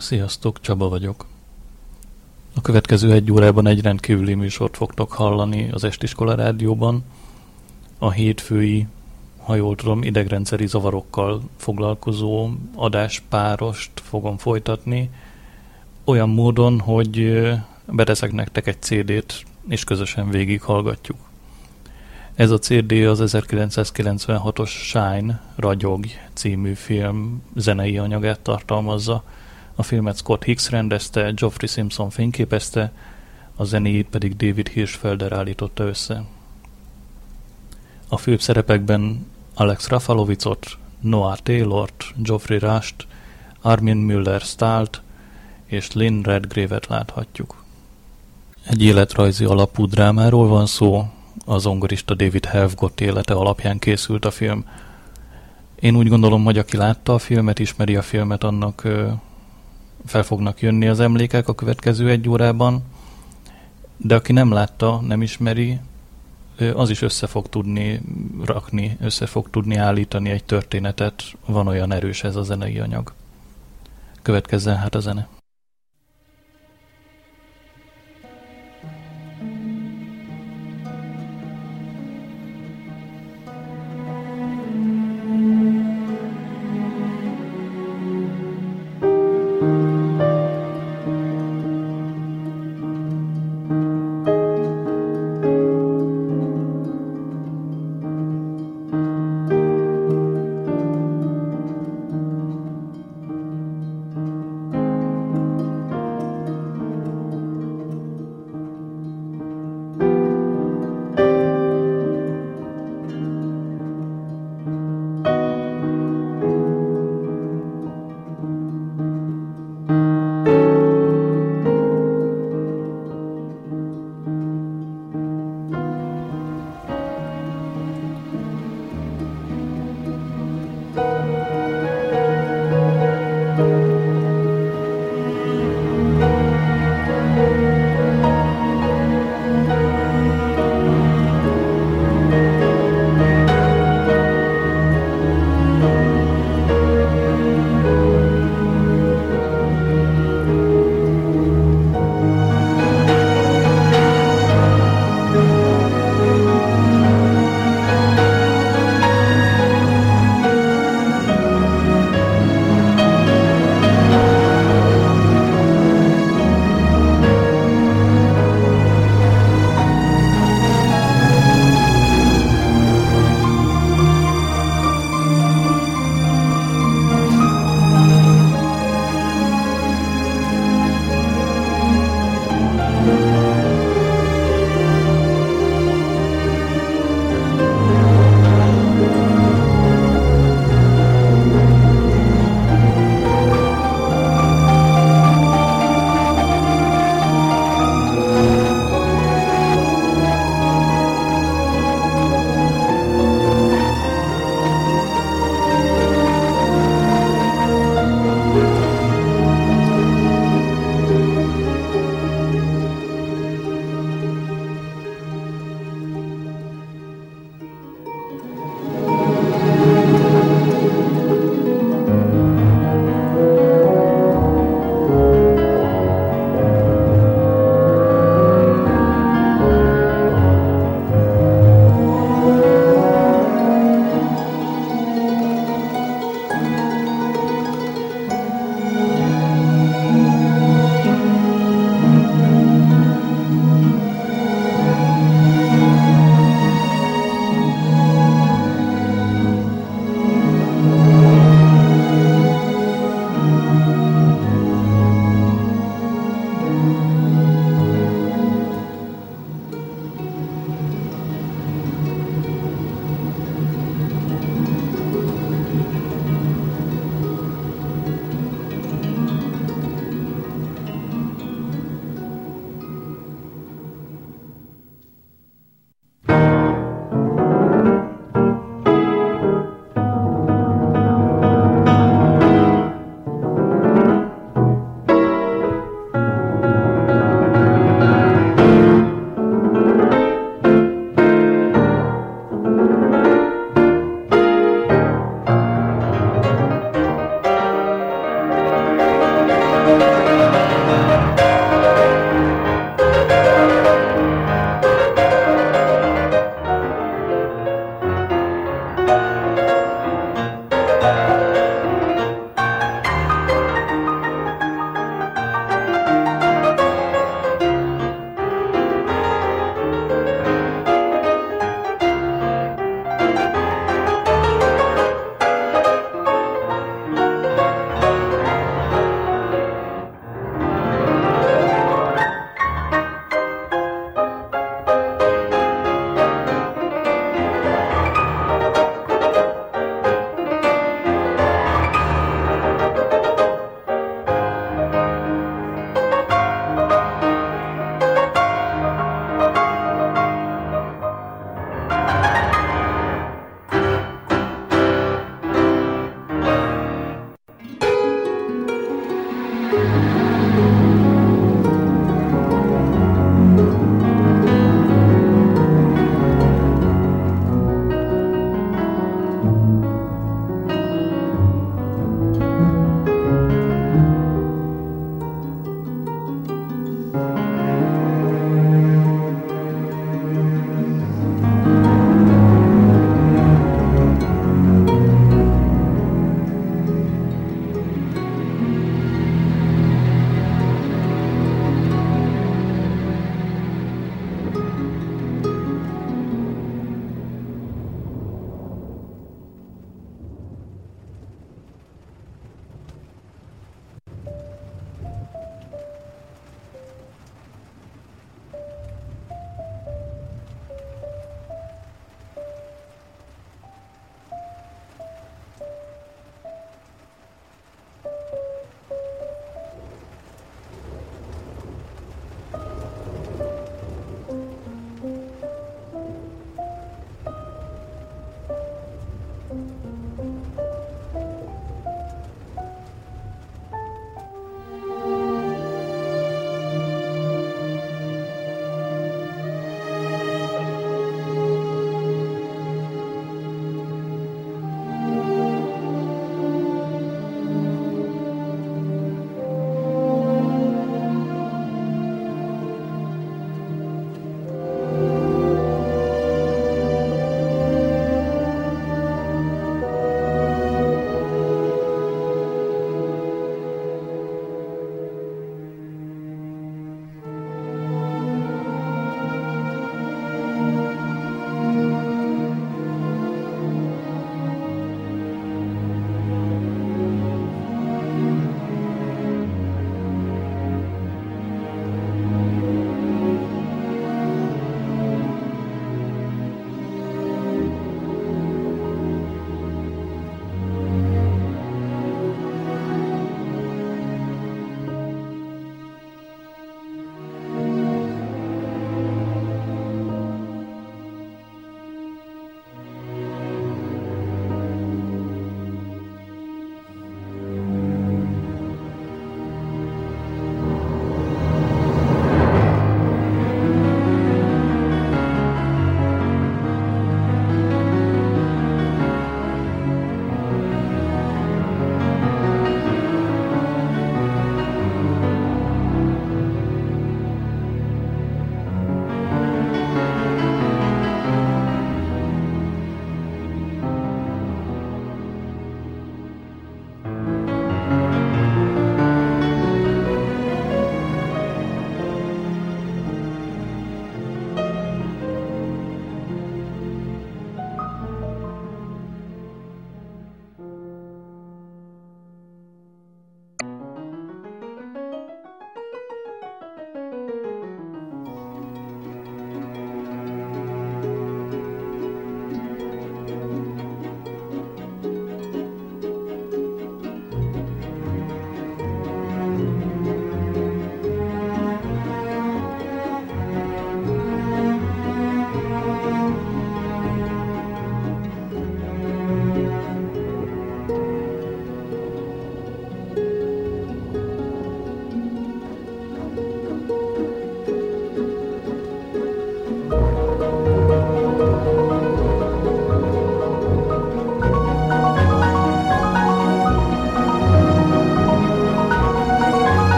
Sziasztok, Csaba vagyok. A következő egy órában egy rendkívüli műsort fogtok hallani az Estiskola Rádióban. A hétfői, ha jól tudom, idegrendszeri zavarokkal foglalkozó adáspárost fogom folytatni. Olyan módon, hogy beteszek nektek egy CD-t, és közösen végighallgatjuk. Ez a CD az 1996-os Shine, Ragyog című film zenei anyagát tartalmazza. A filmet Scott Hicks rendezte, Geoffrey Simpson fényképezte, a zenéjét pedig David Hirschfelder állította össze. A főbb szerepekben Alex Rafalovicot, Noah Taylort, Geoffrey Rush-t, Armin Müller-Stahlt és Lynn Redgrave-et láthatjuk. Egy életrajzi alapú drámáról van szó, a zongorista David Helfgott élete alapján készült a film. Én úgy gondolom, hogy aki látta a filmet, ismeri a filmet, annak fel fognak jönni az emlékek a következő egy órában, de aki nem látta, nem ismeri, az is össze fog tudni rakni, össze fog tudni állítani egy történetet, van olyan erős ez a zenei anyag. Következzen hát a zene.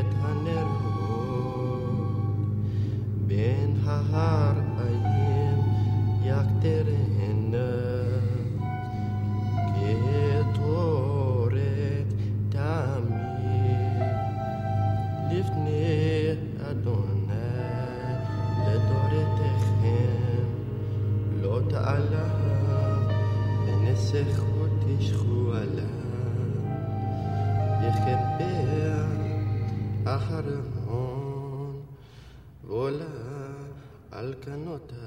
את הנרות בין ההר הים יקטרנה כתורת תמיד לפני אדוני לדורתכם לא תעלה ונסך ותשכו עלה יחבר אחרון ועולה על קנותה.